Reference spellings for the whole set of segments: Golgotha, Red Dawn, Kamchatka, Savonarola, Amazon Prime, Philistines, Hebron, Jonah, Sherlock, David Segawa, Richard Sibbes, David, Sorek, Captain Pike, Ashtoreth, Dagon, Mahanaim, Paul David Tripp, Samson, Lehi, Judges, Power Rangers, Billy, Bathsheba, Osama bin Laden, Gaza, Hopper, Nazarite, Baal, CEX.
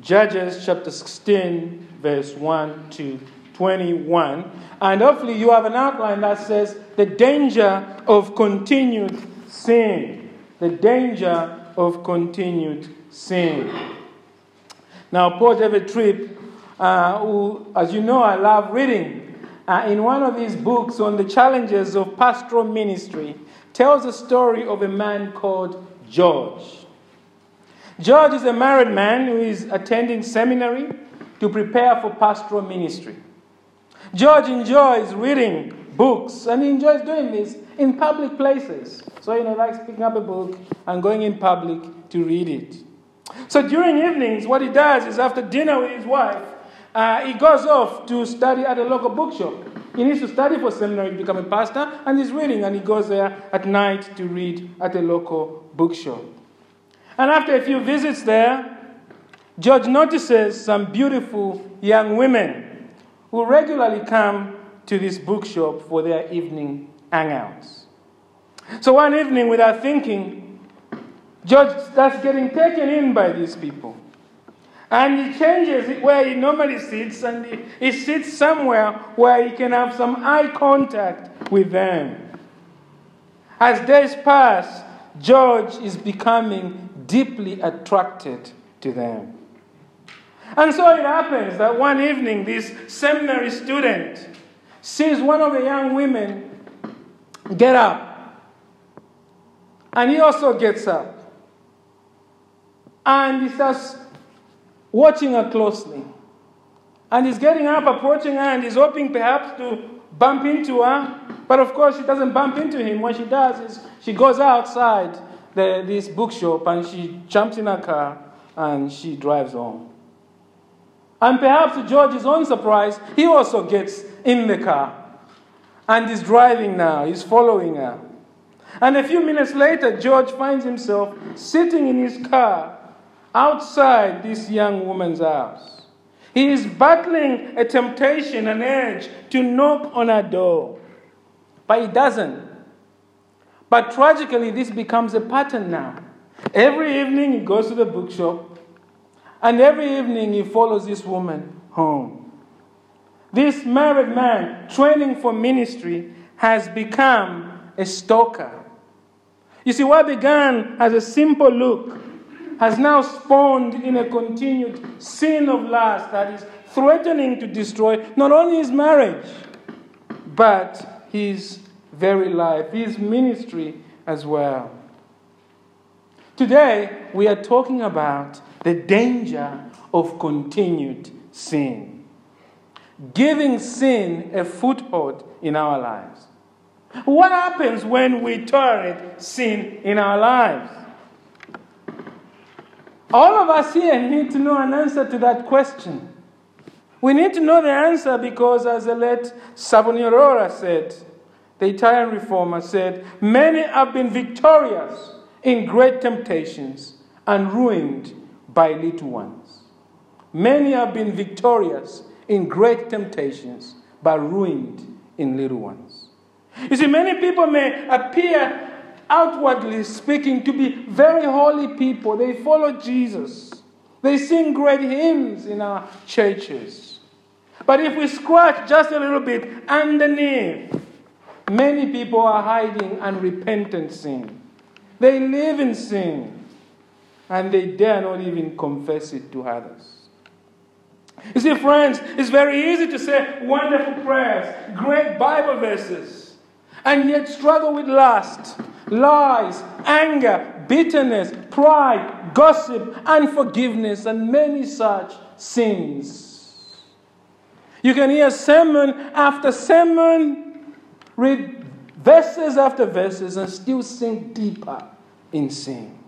Judges chapter 16, verse 1 to 21. And hopefully you have an outline that says the danger of continued sin. The danger of continued sin. Now, Paul David Tripp, who, as you know, I love reading, in one of his books on the challenges of pastoral ministry, tells the story of a man called George. George is a married man who is attending seminary to prepare for pastoral ministry. George enjoys reading books, and he enjoys doing this in public places. So, likes picking up a book and going in public to read it. So during evenings, what he does is after dinner with his wife, he goes off to study at a local bookshop. He needs to study for seminary to become a pastor, and he's reading, and he goes there at night to read at a local bookshop. And after a few visits there, George notices some beautiful young women who regularly come to this bookshop for their evening hangouts. So one evening, without thinking, George starts getting taken in by these people. And he changes where he normally sits, and he sits somewhere where he can have some eye contact with them. As days pass, George is becoming deeply attracted to them. And so it happens that one evening, this seminary student sees one of the young women get up. And he also gets up. And he starts watching her closely. And he's getting up, approaching her, and he's hoping perhaps to bump into her. But of course, she doesn't bump into him. What she does is she goes outside this bookshop, and she jumps in her car, and she drives home. And perhaps to George's own surprise, he also gets in the car. And he's driving now. He's following her. And a few minutes later, George finds himself sitting in his car outside this young woman's house. He is battling a temptation, an urge to knock on her door. But he doesn't. But tragically, this becomes a pattern now. Every evening, he goes to the bookshop. And every evening, he follows this woman home. This married man, training for ministry, has become a stalker. You see, what began as a simple look has now spawned in a continued sin of lust that is threatening to destroy not only his marriage, but his very life, his ministry as well. Today, we are talking about the danger of continued sin. Giving sin a foothold in our lives. What happens when we tolerate sin in our lives? All of us here need to know an answer to that question. We need to know the answer because, as the late Savonarola said, the Italian reformer said, many have been victorious in great temptations and ruined by little ones. Many have been victorious in great temptations, but ruined in little ones. You see, many people may appear outwardly speaking to be very holy people. They follow Jesus. They sing great hymns in our churches. But if we scratch just a little bit underneath, many people are hiding unrepentant sin. They live in sin, and they dare not even confess it to others. You see, friends, it's very easy to say wonderful prayers, great Bible verses, and yet struggle with lust, lies, anger, bitterness, pride, gossip, unforgiveness, and many such sins. You can hear sermon after sermon, read verses after verses, and still sink deeper in sin.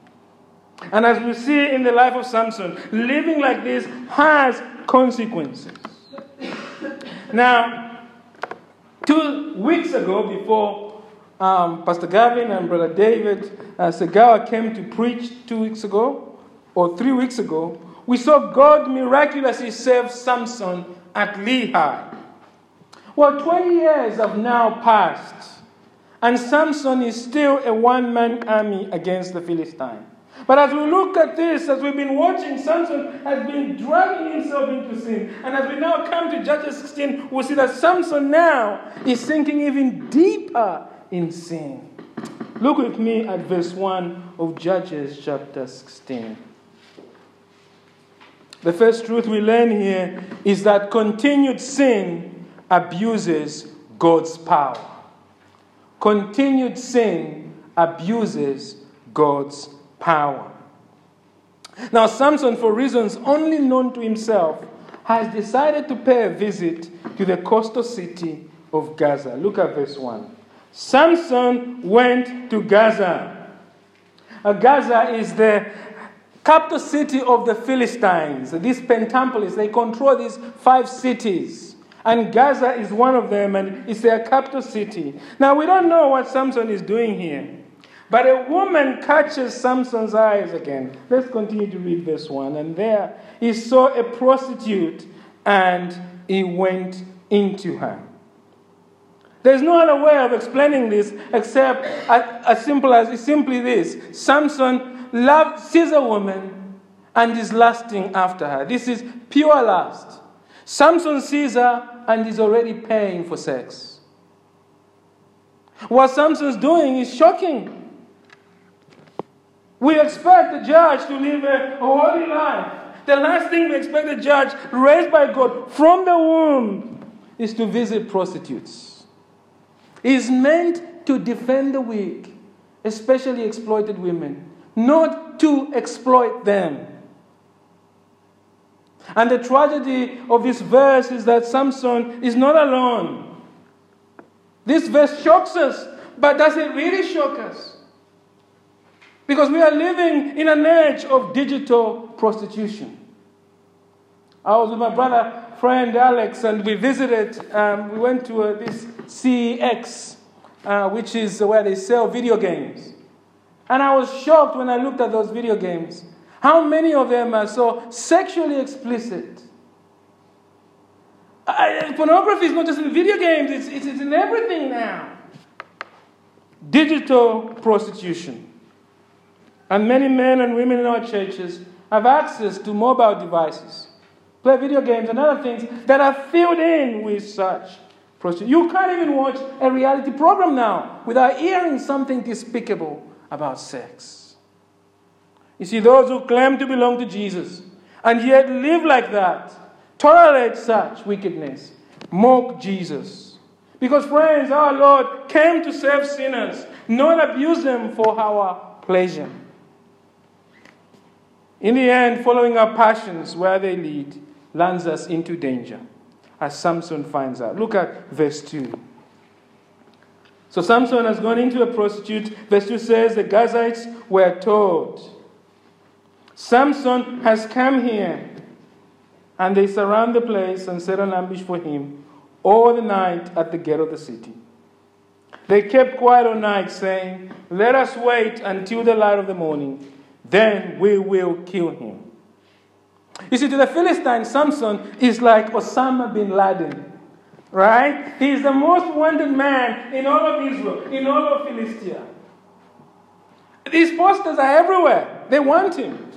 And as we see in the life of Samson, living like this has consequences. Now, 2 weeks ago, before Pastor Gavin and Brother David Segawa came to preach 2 weeks ago, or 3 weeks ago, we saw God miraculously save Samson at Lehi. Well, 20 years have now passed, and Samson is still a one-man army against the Philistines. But as we look at this, as we've been watching, Samson has been dragging himself into sin. And as we now come to Judges 16, we'll see that Samson now is sinking even deeper in sin. Look with me at verse 1 of Judges chapter 16. The first truth we learn here is that continued sin abuses God's power. Continued sin abuses God's power. Now, Samson, for reasons only known to himself, has decided to pay a visit to the coastal city of Gaza. Look at verse 1. Samson went to Gaza. Gaza is the capital city of the Philistines. These pentapolis, they control these 5 cities. And Gaza is one of them, and it's their capital city. Now, we don't know what Samson is doing here. But a woman catches Samson's eyes again. Let's continue to read verse 1. And there he saw a prostitute and he went into her. There's no other way of explaining this except as simple as simply this. Samson sees a woman and is lusting after her. This is pure lust. Samson sees her and is already paying for sex. What Samson's doing is shocking. We expect the judge to live a holy life. The last thing we expect the judge raised by God from the womb is to visit prostitutes. He's meant to defend the weak, especially exploited women, not to exploit them. And the tragedy of this verse is that Samson is not alone. This verse shocks us, but does it really shock us? Because we are living in an age of digital prostitution. I was with my brother, friend Alex, and we visited, we went to this CEX, which is where they sell video games. And I was shocked when I looked at those video games. How many of them are so sexually explicit? Pornography is not just in video games, it's in everything now. Digital prostitution. And many men and women in our churches have access to mobile devices, play video games and other things that are filled in with such prostitution. You can't even watch a reality program now without hearing something despicable about sex. You see, those who claim to belong to Jesus and yet live like that, tolerate such wickedness, mock Jesus. Because, friends, our Lord came to save sinners, not abuse them for our pleasure. In the end, following our passions where they lead lands us into danger, as Samson finds out. Look at verse 2. So Samson has gone into a prostitute. Verse 2 says, the Gazites were told, Samson has come here. And they surround the place and set an ambush for him all the night at the gate of the city. They kept quiet all night, saying, let us wait until the light of the morning. Then we will kill him. You see, to the Philistines, Samson is like Osama bin Laden, right? He is the most wanted man in all of Israel, in all of Philistia. These posters are everywhere. They want him.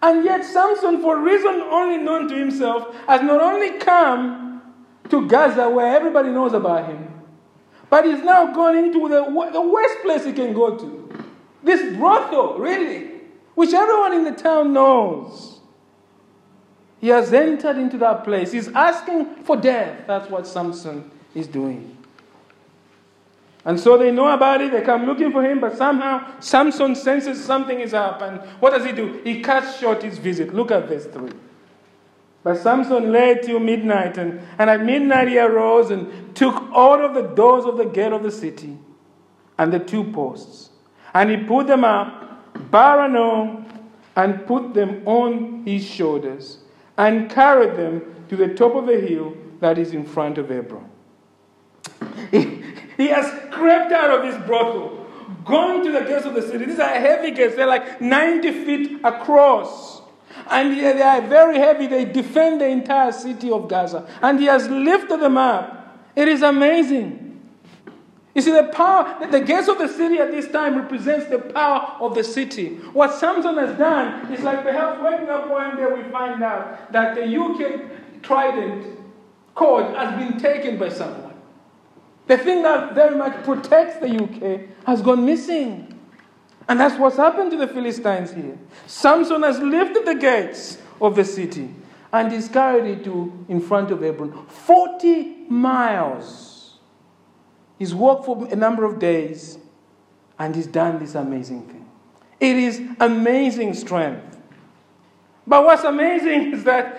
And yet Samson, for a reason only known to himself, has not only come to Gaza where everybody knows about him, but he's now gone into the worst place he can go to. This brothel, really, which everyone in the town knows. He has entered into that place. He's asking for death. That's what Samson is doing. And so they know about it. They come looking for him. But somehow, Samson senses something is up. And what does he do? He cuts short his visit. Look at verse 3. But Samson lay till midnight. And at midnight he arose and took all of the doors of the gate of the city and the 2 posts. And he put them up, bar and all, and put them on his shoulders, and carried them to the top of the hill that is in front of Hebron. He has crept out of his brothel, gone to the gates of the city. These are heavy gates. They're like 90 feet across. And they are very heavy. They defend the entire city of Gaza. And he has lifted them up. It is amazing. You see, the power, the gates of the city at this time represents the power of the city. What Samson has done is like perhaps waking up one day we find out that the UK Trident code has been taken by someone. The thing that very much protects the UK has gone missing. And that's what's happened to the Philistines here. Samson has lifted the gates of the city and is carried in front of Hebron. 40 miles. He's walked for a number of days and he's done this amazing thing. It is amazing strength. But what's amazing is that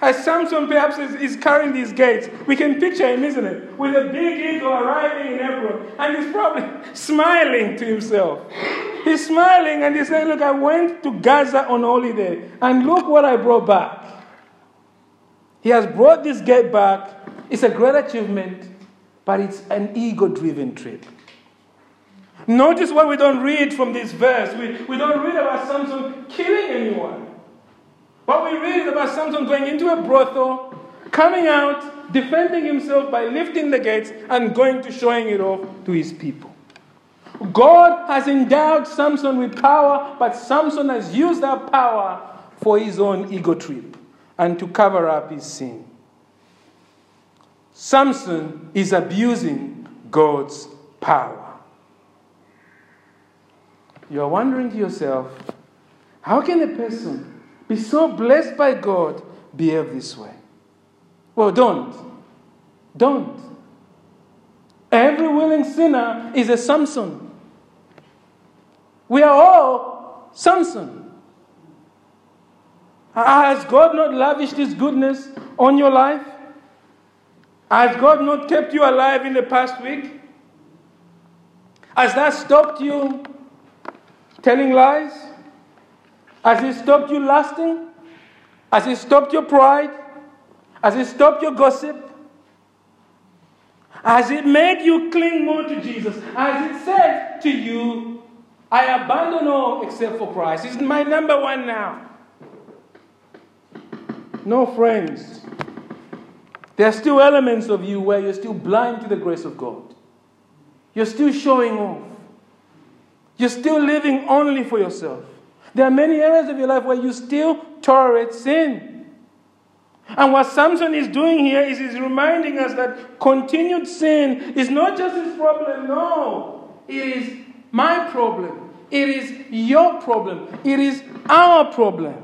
as Samson perhaps is carrying these gates, we can picture him, isn't it? With a big eagle arriving in Hebron, and he's probably smiling to himself. He's smiling and he's saying, look, I went to Gaza on holiday and look what I brought back. He has brought this gate back. It's a great achievement. But it's an ego-driven trip. Notice what we don't read from this verse. We don't read about Samson killing anyone. What we read is about Samson going into a brothel, coming out, defending himself by lifting the gates and going to showing it off to his people. God has endowed Samson with power, but Samson has used that power for his own ego trip and to cover up his sin. Samson is abusing God's power. You are wondering to yourself, how can a person be so blessed by God behave this way? Well, don't. Every willing sinner is a Samson. We are all Samson. Has God not lavished His goodness on your life? Has God not kept you alive in the past week? Has that stopped you telling lies? Has it stopped you lasting? Has it stopped your pride? Has it stopped your gossip? Has it made you cling more to Jesus? Has it said to you, I abandon all except for Christ? He's my number one now. No, friends. There are still elements of you where you're still blind to the grace of God. You're still showing off. You're still living only for yourself. There are many areas of your life where you still tolerate sin. And what Samson is doing here is he's reminding us that continued sin is not just his problem. No, it is my problem. It is your problem. It is our problem.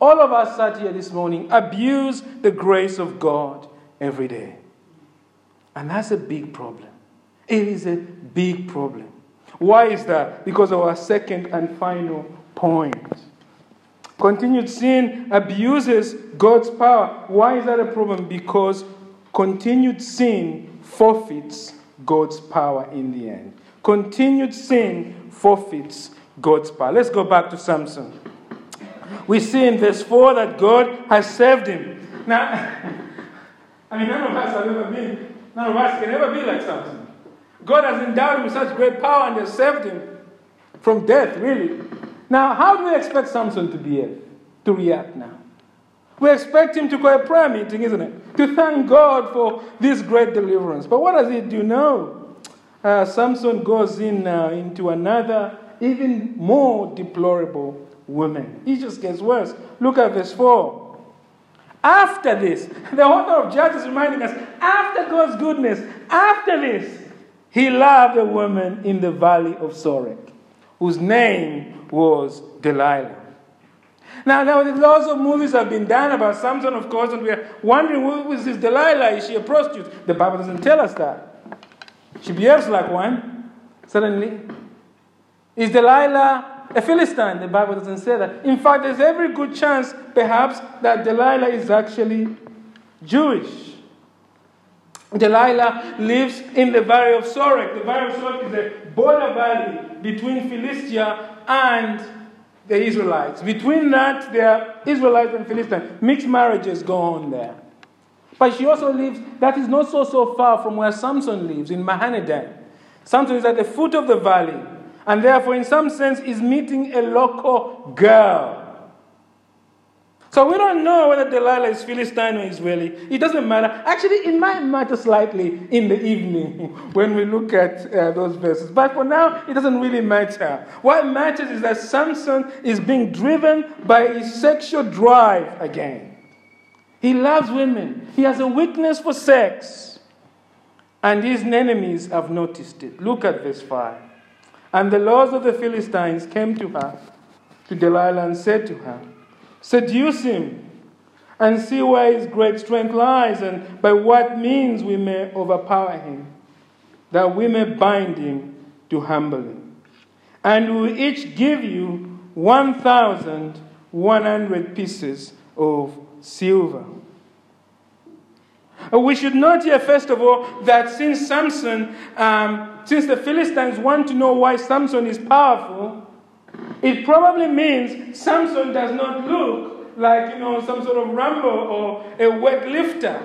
All of us sat here this morning abuse the grace of God every day. And that's a big problem. It is a big problem. Why is that? Because of our second and final point. Continued sin abuses God's power. Why is that a problem? Because continued sin forfeits God's power in the end. Continued sin forfeits God's power. Let's go back to Samson. We see in verse 4 that God has saved him. Now, none of us have ever been, none of us can ever be like Samson. God has endowed him with such great power and has saved him from death, really. Now, how do we expect Samson to behave, to react now? We expect him to go to a prayer meeting, isn't it? To thank God for this great deliverance. But what does he do now? Samson goes in now into another, even more deplorable women. He just gets worse. Look at verse 4. After this, the author of Judges is reminding us, after God's goodness, after this, he loved a woman in the valley of Sorek, whose name was Delilah. Now lots of movies have been done about Samson, of course, and we are wondering, who is this Delilah? Is she a prostitute? The Bible doesn't tell us that. She behaves like one, suddenly. Is Delilah a Philistine? The Bible doesn't say that. In fact, there's every good chance, perhaps, that Delilah is actually Jewish. Delilah lives in the valley of Sorek. The valley of Sorek is a border valley between Philistia and the Israelites. Between that, there are Israelites and Philistines. Mixed marriages go on there. But she also lives, that is not so far from where Samson lives, in Mahanaim. Samson is at the foot of the valley. And therefore, in some sense, is meeting a local girl. So we don't know whether Delilah is Philistine or Israeli. It doesn't matter. Actually, it might matter slightly in the evening when we look at those verses. But for now, it doesn't really matter. What matters is that Samson is being driven by his sexual drive again. He loves women. He has a weakness for sex. And his enemies have noticed it. Look at verse 5. And the lords of the Philistines came to her, to Delilah, and said to her, "Seduce him, and see where his great strength lies, and by what means we may overpower him, that we may bind him to humble him. And we each give you 1,100 pieces of silver." We should note here, first of all, that since the Philistines want to know why Samson is powerful, it probably means Samson does not look like, some sort of Rambo or a weightlifter.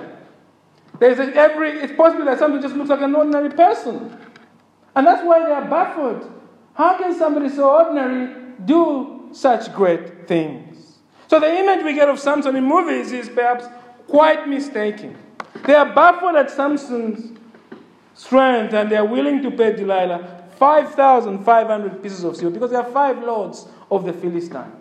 It's possible that Samson just looks like an ordinary person. And that's why they are baffled. How can somebody so ordinary do such great things? So the image we get of Samson in movies is perhaps quite mistaken. They are baffled at Samson's strength, and they are willing to pay Delilah 5,500 pieces of silver, because there are 5 lords of the Philistine.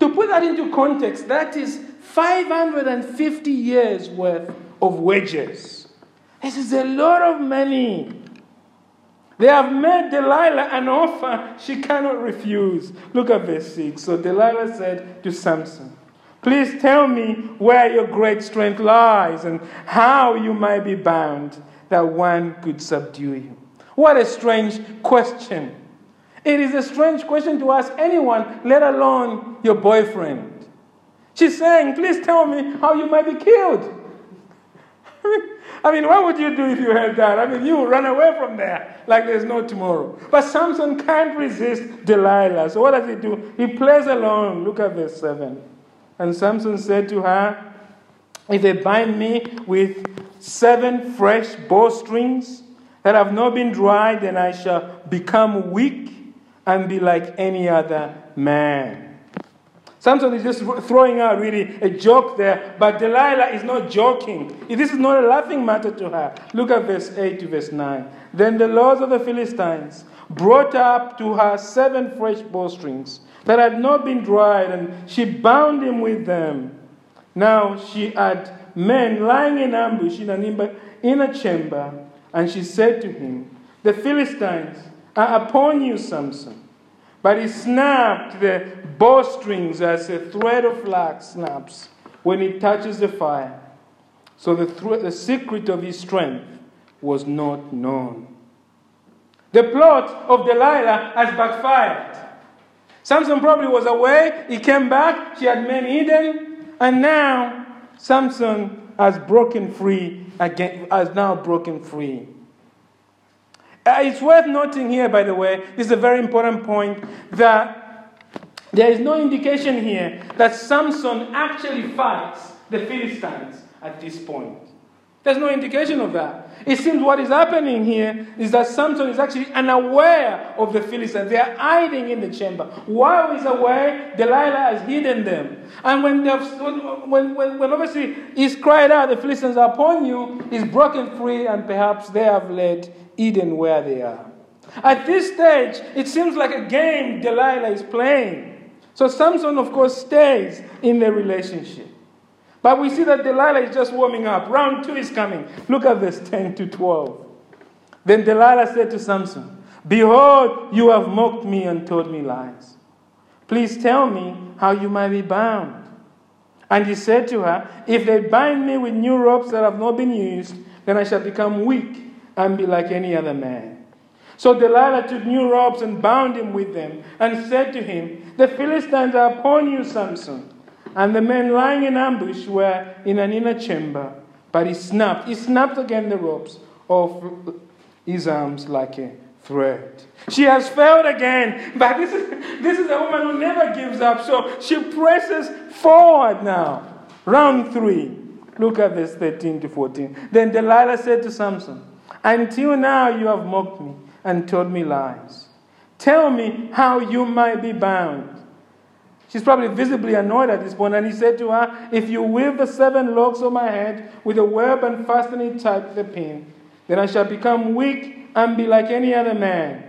To put that into context, that is 550 years worth of wages. This is a lot of money. They have made Delilah an offer she cannot refuse. Look at verse 6. So Delilah said to Samson, "Please tell me where your great strength lies and how you might be bound that one could subdue you." What a strange question. It is a strange question to ask anyone, let alone your boyfriend. She's saying, "Please tell me how you might be killed." I mean, what would you do if you heard that? You would run away from there like there's no tomorrow. But Samson can't resist Delilah. So what does he do? He plays along. Look at verse 7. And Samson said to her, "If they bind me with 7 fresh bowstrings that have not been dried, then I shall become weak and be like any other man." Samson is just throwing out really a joke there, but Delilah is not joking. This is not a laughing matter to her. Look at verse 8 to verse 9. Then the lords of the Philistines brought up to her 7 fresh bowstrings that had not been dried, and she bound him with them. Now she had men lying in ambush in an inner chamber. And she said to him, "The Philistines are upon you, Samson." But he snapped the bowstrings as a thread of flax snaps when it touches the fire. So the secret of his strength was not known. The plot of Delilah has backfired. Samson probably was away. He came back. She had men hidden. And now Samson has broken free. It's worth noting here, by the way, this is a very important point, that there is no indication here that Samson actually fights the Philistines at this point. There's no indication of that. It seems what is happening here is that Samson is actually unaware of the Philistines. They are hiding in the chamber. While he's away, Delilah has hidden them. And when obviously he's cried out, "The Philistines are upon you," he's broken free, and perhaps they have led Eden where they are. At this stage, it seems like a game Delilah is playing. So Samson, of course, stays in the relationship. But we see that Delilah is just warming up. Round 2 is coming. Look at verse 10 to 12. Then Delilah said to Samson, "Behold, you have mocked me and told me lies. Please tell me how you might be bound." And he said to her, "If they bind me with new ropes that have not been used, then I shall become weak and be like any other man." So Delilah took new ropes and bound him with them and said to him, "The Philistines are upon you, Samson." And the men lying in ambush were in an inner chamber. But he snapped again the ropes off his arms like a thread. She has failed again. But this is a woman who never gives up. So she presses forward now. Round 3. Look at verse 13 to 14. Then Delilah said to Samson, "Until now you have mocked me and told me lies. Tell me how you might be bound She's probably visibly annoyed at this point, and he said to her, "If you weave the 7 locks on my head with a web and fasten it tight with a pin, then I shall become weak and be like any other man."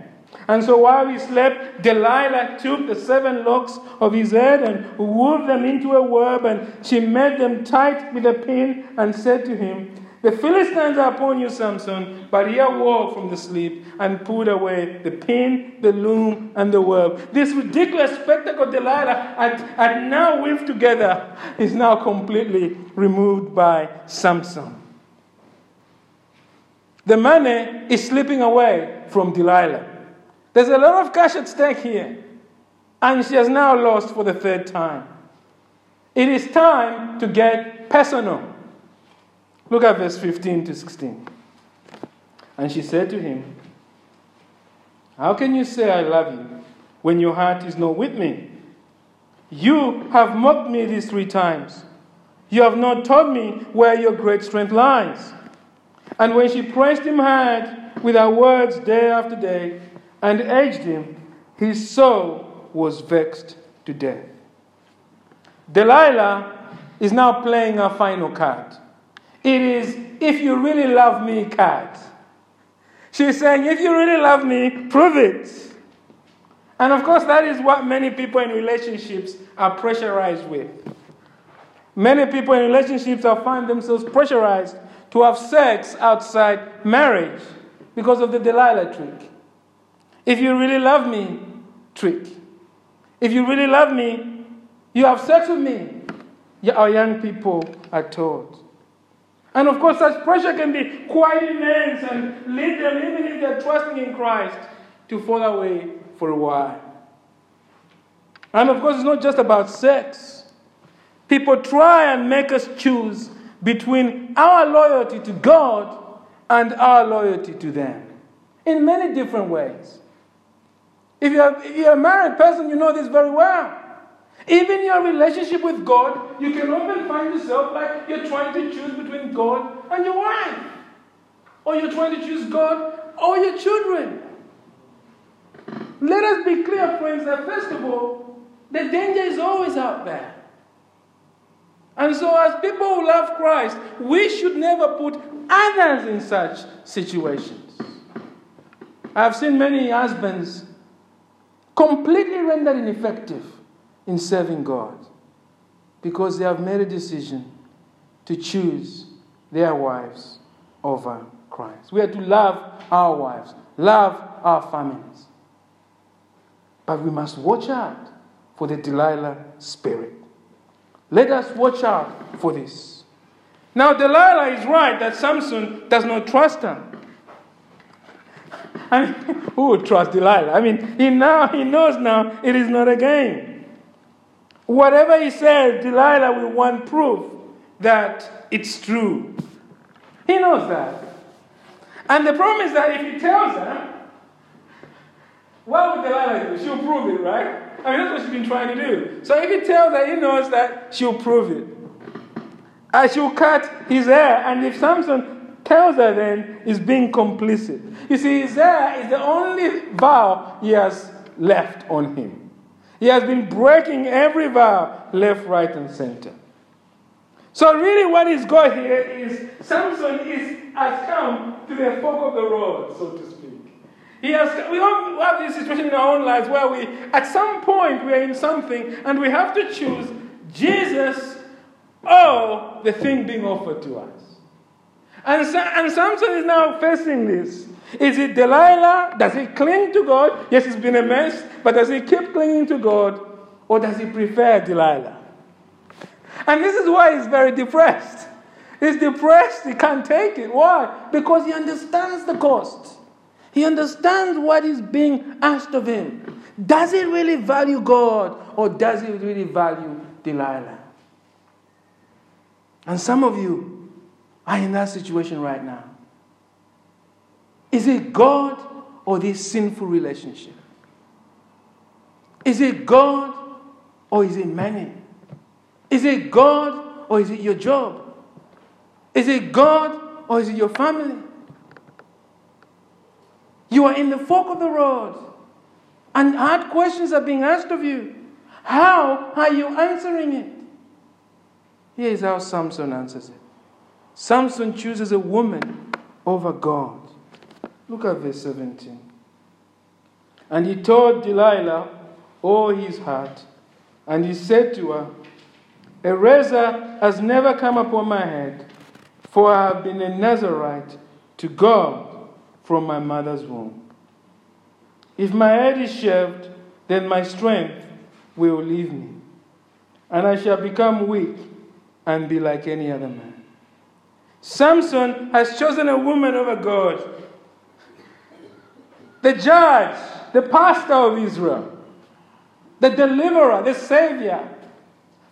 And so while he slept, Delilah took the 7 locks of his head and wove them into a web, and she made them tight with a pin and said to him, "The Philistines are upon you, Samson." But he awoke from the sleep and put away the pin, the loom, and the web. This ridiculous spectacle Delilah had now weaved together is now completely removed by Samson. The money is slipping away from Delilah. There's a lot of cash at stake here, and she has now lost for the 3rd time. It is time to get personal. Look at verse 15 to 16. And she said to him, "How can you say I love you when your heart is not with me? You have mocked me these 3 times. You have not told me where your great strength lies." And when she pressed him hard with her words day after day and urged him, his soul was vexed to death. Delilah is now playing her final card. It is, "If you really love me" card. She's saying, if you really love me, prove it. And of course, that is what many people in relationships are pressurized with. Many people in relationships are find themselves pressurized to have sex outside marriage because of the Delilah trick. If you really love me, trick. If you really love me, you have sex with me, our young people are told. And of course, such pressure can be quite immense and lead them, even if they're trusting in Christ, to fall away for a while. And of course, it's not just about sex. People try and make us choose between our loyalty to God and our loyalty to them in many different ways. If you're a married person, you know this very well. Even your relationship with God, you can often find yourself like you're trying to choose between God and your wife. Or you're trying to choose God or your children. Let us be clear, friends, that first of all, the danger is always out there. And so as people who love Christ, we should never put others in such situations. I've seen many husbands completely rendered ineffective in serving God because they have made a decision to choose their wives over Christ. We are to love our wives, love our families. But we must watch out for the Delilah spirit. Let us watch out for this. Now, Delilah is right that Samson does not trust her. I mean, who would trust Delilah? I mean, he knows now it is not a game. Whatever he says, Delilah will want proof that it's true. He knows that. And the problem is that if he tells her, what would Delilah do? She'll prove it, right? I mean, that's what she's been trying to do. So if he tells her, he knows that she'll prove it. And she'll cut his hair. And if Samson tells her, then he's being complicit. You see, his hair is the only vow he has left on him. He has been breaking every vow, left, right, and center. So really what he's got here is Samson has come to the fork of the road, so to speak. We all have this situation in our own lives where at some point we are in something and we have to choose Jesus or the thing being offered to us. And Samson is now facing this. Is it Delilah? Does he cling to God? Yes, it's been a mess, but does he keep clinging to God? Or does he prefer Delilah? And this is why he's very depressed. He's depressed, he can't take it. Why? Because he understands the cost. He understands what is being asked of him. Does he really value God? Or does he really value Delilah? And some of you are in that situation right now. Is it God or this sinful relationship? Is it God or is it money? Is it God or is it your job? Is it God or is it your family? You are in the fork of the road and hard questions are being asked of you. How are you answering it? Here is how Samson answers it. Samson chooses a woman over God. Look at verse 17. And he told Delilah all his heart, and he said to her, a razor has never come upon my head, for I have been a Nazarite to God from my mother's womb. If my head is shaved, then my strength will leave me, and I shall become weak and be like any other man. Samson has chosen a woman over God. The judge, the pastor of Israel, the deliverer, the savior,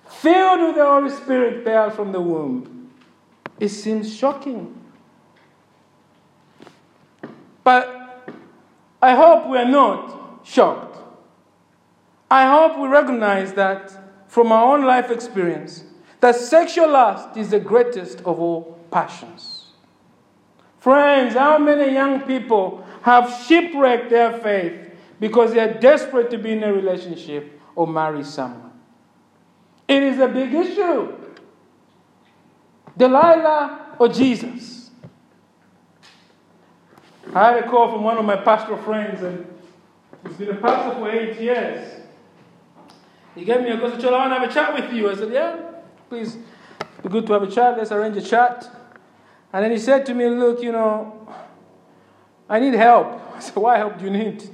filled with the Holy Spirit there from the womb. It seems shocking. But I hope we are not shocked. I hope we recognize that from our own life experience, that sexual lust is the greatest of all passions. Friends, how many young people have shipwrecked their faith because they are desperate to be in a relationship or marry someone? It is a big issue. Delilah or Jesus? I had a call from one of my pastoral friends, and he's been a pastor for 8 years. He gave me a call, said, I want to have a chat with you. I said, yeah, please, be good to have a chat. Let's arrange a chat. And then he said to me, look, I need help. I said, what help do you need? He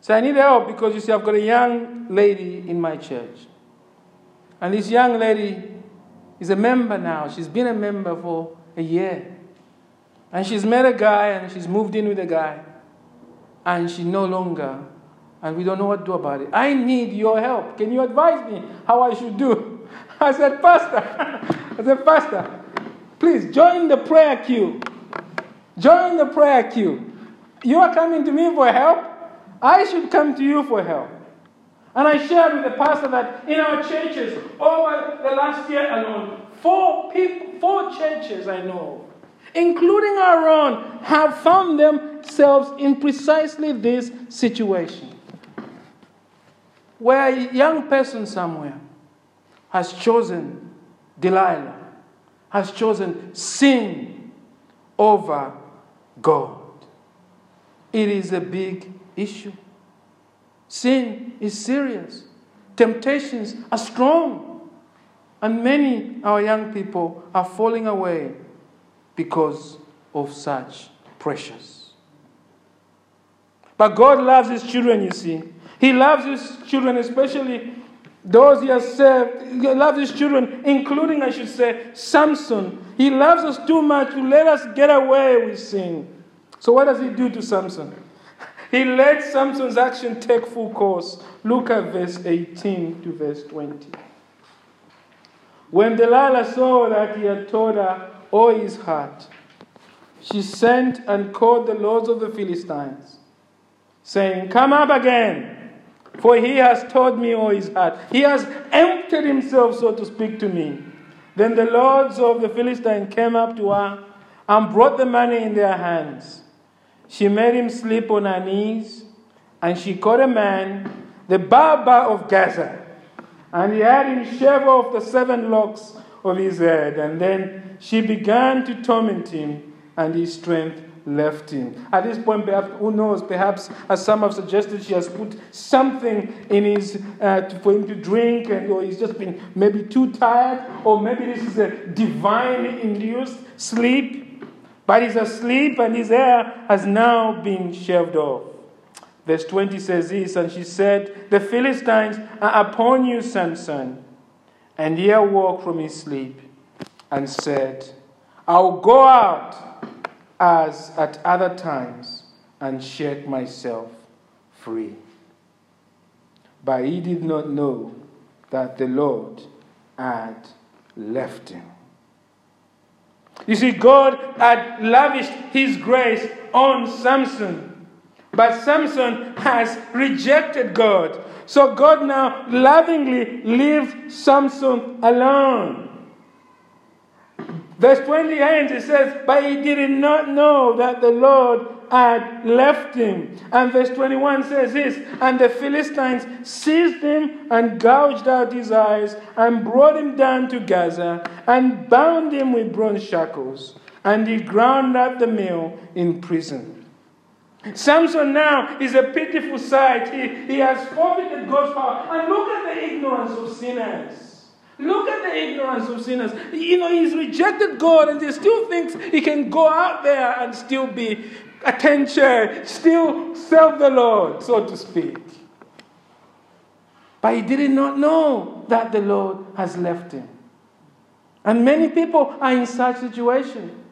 said, I need help because, you see, I've got a young lady in my church. And this young lady is a member now. She's been a member for a year. And she's met a guy, and she's moved in with a guy. And she no longer, and we don't know what to do about it. I need your help. Can you advise me how I should do? I said, Pastor, please join the prayer queue. Join the prayer queue. You are coming to me for help. I should come to you for help. And I shared with the pastor that in our churches, over the last year alone, four churches I know, including our own, have found themselves in precisely this situation, where a young person somewhere has chosen Delilah, has chosen sin over God. It is a big issue. Sin is serious. Temptations are strong. And many of our young people are falling away because of such pressures. But God loves His children, you see. He loves His children, especially those He has served. He loves His children, including, I should say, Samson. He loves us too much to let us get away with sin. So what does He do to Samson? He let Samson's action take full course. Look at verse 18 to verse 20. When Delilah saw that he had told her all his heart, she sent and called the lords of the Philistines, saying, come up again, for he has told me all his heart. He has emptied himself, so to speak, to me. Then the lords of the Philistines came up to her and brought the money in their hands. She made him sleep on her knees, and she caught a man, the barber of Gaza, and he had him shave off the 7 locks of his head. And then she began to torment him, and his strength left him. At this point, perhaps, who knows, perhaps, as some have suggested, she has put something in his, for him to drink, and or he's just been maybe too tired, or maybe this is a divine-induced sleep. But he's asleep, and his hair has now been shaved off. Verse 20 says this, and she said, the Philistines are upon you, Samson. And he awoke from his sleep and said, I'll go out as at other times and shake myself free. But he did not know that the Lord had left him. You see, God had lavished His grace on Samson, but Samson has rejected God. So God now lovingly leaves Samson alone. Verse 20 ends, it says, but he did not know that the Lord had left him. And verse 21 says this, and the Philistines seized him and gouged out his eyes and brought him down to Gaza and bound him with bronze shackles. And he ground out the mill in prison. Samson now is a pitiful sight. He has forfeited God's power. And look at the ignorance of sinners. Look at the ignorance of sinners. You know, he's rejected God and he still thinks he can go out there and still be attention, still serve the Lord, so to speak. But he did not know that the Lord has left him. And many people are in such situation.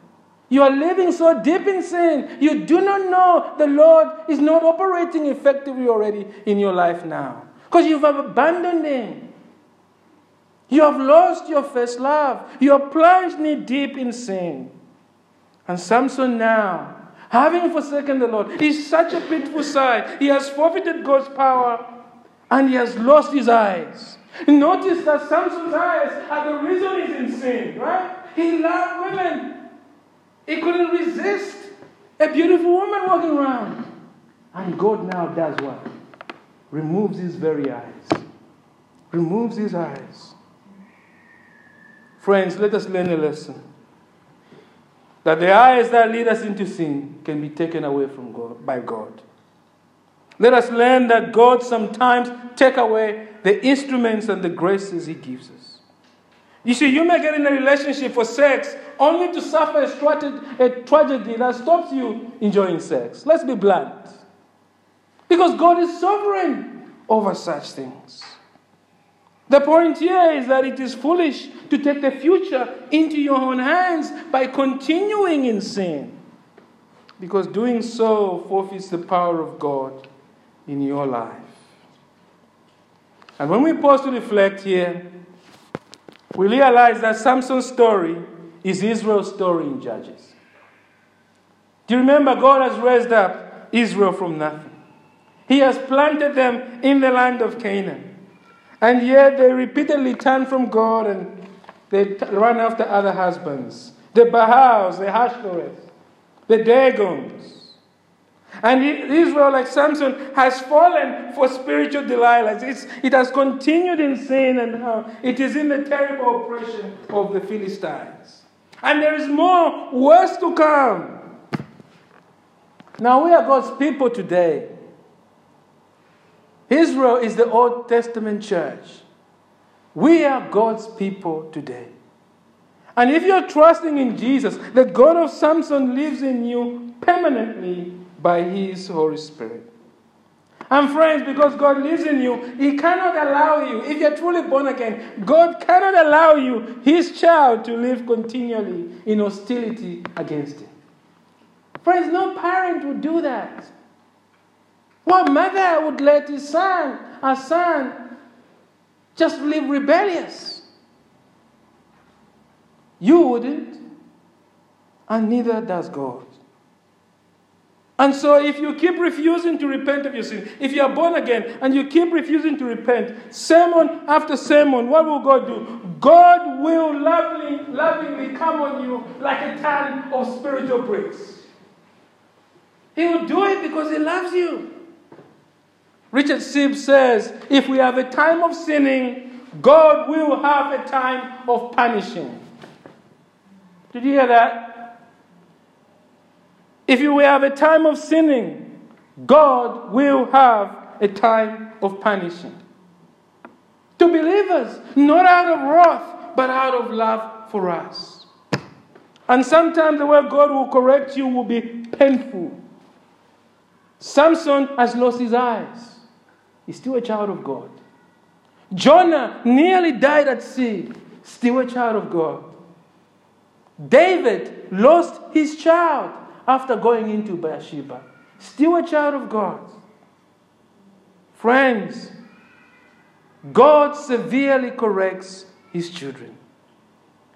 You are living so deep in sin, you do not know the Lord is not operating effectively already in your life now. Because you have abandoned him. You have lost your first love. You are plunged knee deep in sin. And Samson now, having forsaken the Lord, is such a pitiful sight. He has forfeited God's power and he has lost his eyes. Notice that Samson's eyes are the reason he's in sin, right? He loved women. He couldn't resist a beautiful woman walking around. And God now does what? Removes his very eyes. Removes his eyes. Friends, let us learn a lesson. That the eyes that lead us into sin can be taken away from God by God. Let us learn that God sometimes takes away the instruments and the graces he gives us. You see, you may get in a relationship for sex only to suffer a tragedy that stops you enjoying sex. Let's be blunt. Because God is sovereign over such things. The point here is that it is foolish to take the future into your own hands by continuing in sin. Because doing so forfeits the power of God in your life. And when we pause to reflect here, we realize that Samson's story is Israel's story in Judges. Do you remember God has raised up Israel from nothing? He has planted them in the land of Canaan. And yet they repeatedly turned from God and they ran after other husbands. The Baals, the Ashtoreths, the Dagons. And Israel, like Samson, has fallen for spiritual Delilahs. It has continued in sin and it is in the terrible oppression of the Philistines. And there is more, worse to come. Now we are God's people today. Israel is the Old Testament church. We are God's people today. And if you're trusting in Jesus, the God of Samson lives in you permanently by his Holy Spirit. And friends, because God lives in you, he cannot allow you, if you're truly born again, God cannot allow you, his child, to live continually in hostility against him. Friends, no parent would do that. What mother would let her son, just live rebellious? You wouldn't, and neither does God. And so if you keep refusing to repent of your sin, if you are born again and you keep refusing to repent, sermon after sermon, what will God do? God will lovingly come on you like a ton of spiritual bricks. He will do it because he loves you. Richard Sibbes says, if we have a time of sinning, God will have a time of punishing. Did you hear that? If we have a time of sinning, God will have a time of punishing. To believers, not out of wrath, but out of love for us. And sometimes the way God will correct you will be painful. Samson has lost his eyes. He's still a child of God. Jonah nearly died at sea. Still a child of God. David lost his child after going into Bathsheba. Still a child of God. Friends, God severely corrects his children.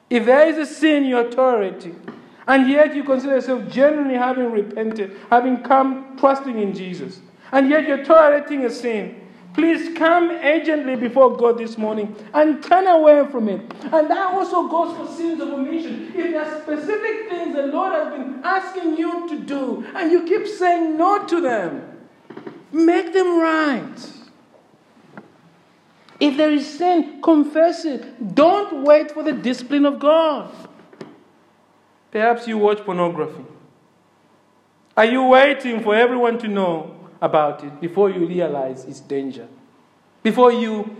If there is a sin you are tolerating, and yet you consider yourself genuinely having repented, having come trusting in Jesus, and yet you're tolerating a sin, Please come urgently before God this morning and turn away from it. And that also goes for sins of omission. If there are specific things the Lord has been asking you to do and you keep saying no to them, make them right. If there is sin, confess it. Don't wait for the discipline of God. Perhaps you watch pornography. Are you waiting for everyone to know about it before you realize its danger, before you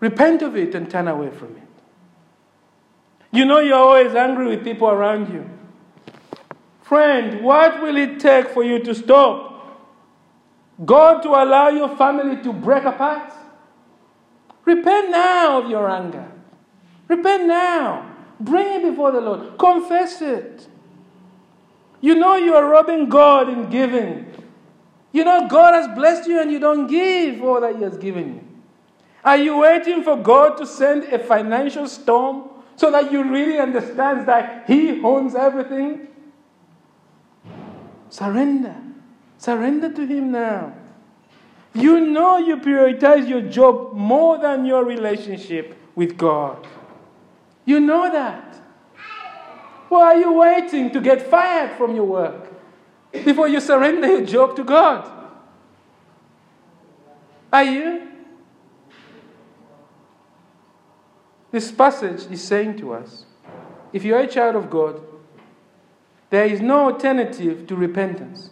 repent of it and turn away from it? You know you're always angry with people around you. Friend, what will it take for you to stop? God to allow your family to break apart? Repent now of your anger. Repent now. Bring it before the Lord. Confess it. You know you are robbing God in giving. You know God has blessed you and you don't give all that He has given you. Are you waiting for God to send a financial storm so that you really understand that He owns everything? Surrender. Surrender to Him now. You know you prioritize your job more than your relationship with God. You know that. Why are you waiting to get fired from your work before you surrender your job to God? Are you? This passage is saying to us, if you are a child of God, there is no alternative to repentance.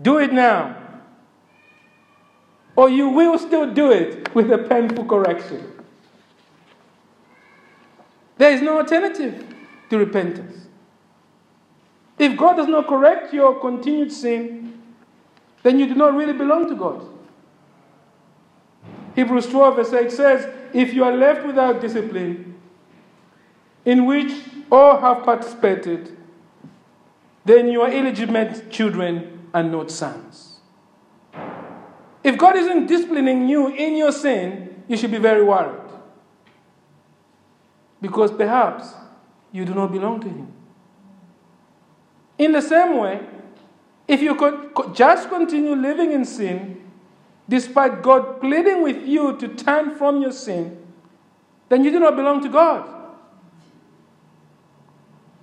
Do it now, or you will still do it with a painful correction. There is no alternative to repentance. If God does not correct your continued sin, then you do not really belong to God. Hebrews 12 verse 8 says, if you are left without discipline, in which all have participated, then you are illegitimate children and not sons. If God isn't disciplining you in your sin, you should be very worried. Because perhaps you do not belong to Him. In the same way, if you could just continue living in sin, despite God pleading with you to turn from your sin, then you do not belong to God.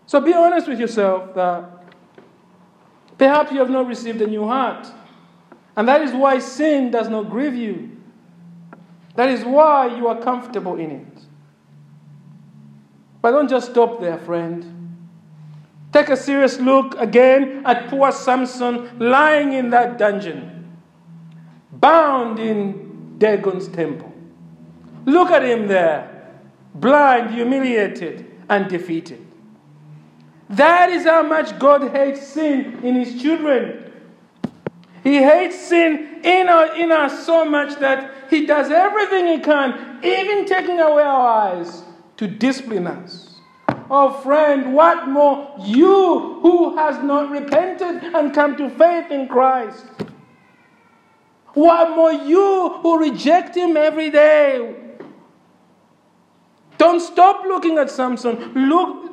So be honest with yourself that perhaps you have not received a new heart. And that is why sin does not grieve you. That is why you are comfortable in it. But don't just stop there, friend. Take a serious look again at poor Samson lying in that dungeon, bound in Dagon's temple. Look at him there, blind, humiliated, and defeated. That is how much God hates sin in His children. He hates sin in us so much that He does everything He can, even taking away our eyes, to discipline us. Oh friend, what more you who has not repented and come to faith in Christ? What more you who reject Him every day? Don't stop looking at Samson.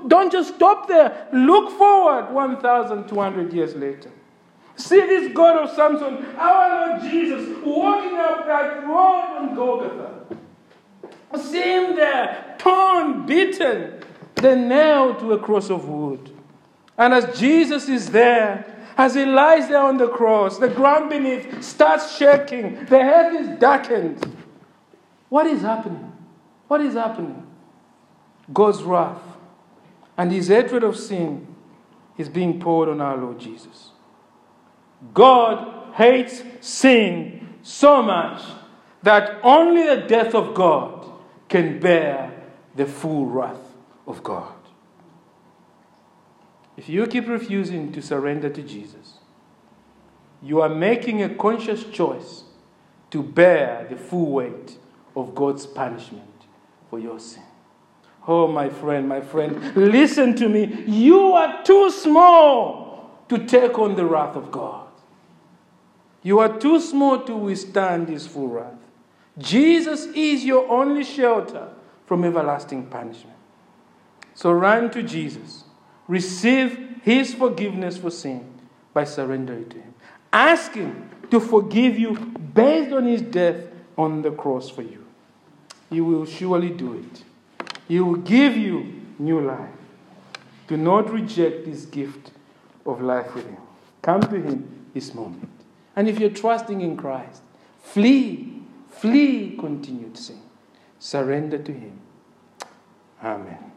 Don't just stop there. Look forward 1,200 years later. See this God of Samson, our Lord Jesus, walking up that road on Golgotha. See Him there, torn, beaten, then nailed to a cross of wood. And as Jesus is there, as He lies there on the cross, the ground beneath starts shaking. The earth is darkened. What is happening? What is happening? God's wrath and His hatred of sin is being poured on our Lord Jesus. God hates sin so much that only the death of God can bear the full wrath of God. If you keep refusing to surrender to Jesus, you are making a conscious choice to bear the full weight of God's punishment for your sin. Oh, my friend, listen to me. You are too small to take on the wrath of God. You are too small to withstand His full wrath. Jesus is your only shelter from everlasting punishment. So run to Jesus. Receive His forgiveness for sin by surrendering to Him. Ask Him to forgive you based on his death on the cross for you. He will surely do it. He will give you new life. Do not reject this gift of life with him. Come to him this moment. And if you're trusting in Christ, flee continued sin. Surrender to him. Amen.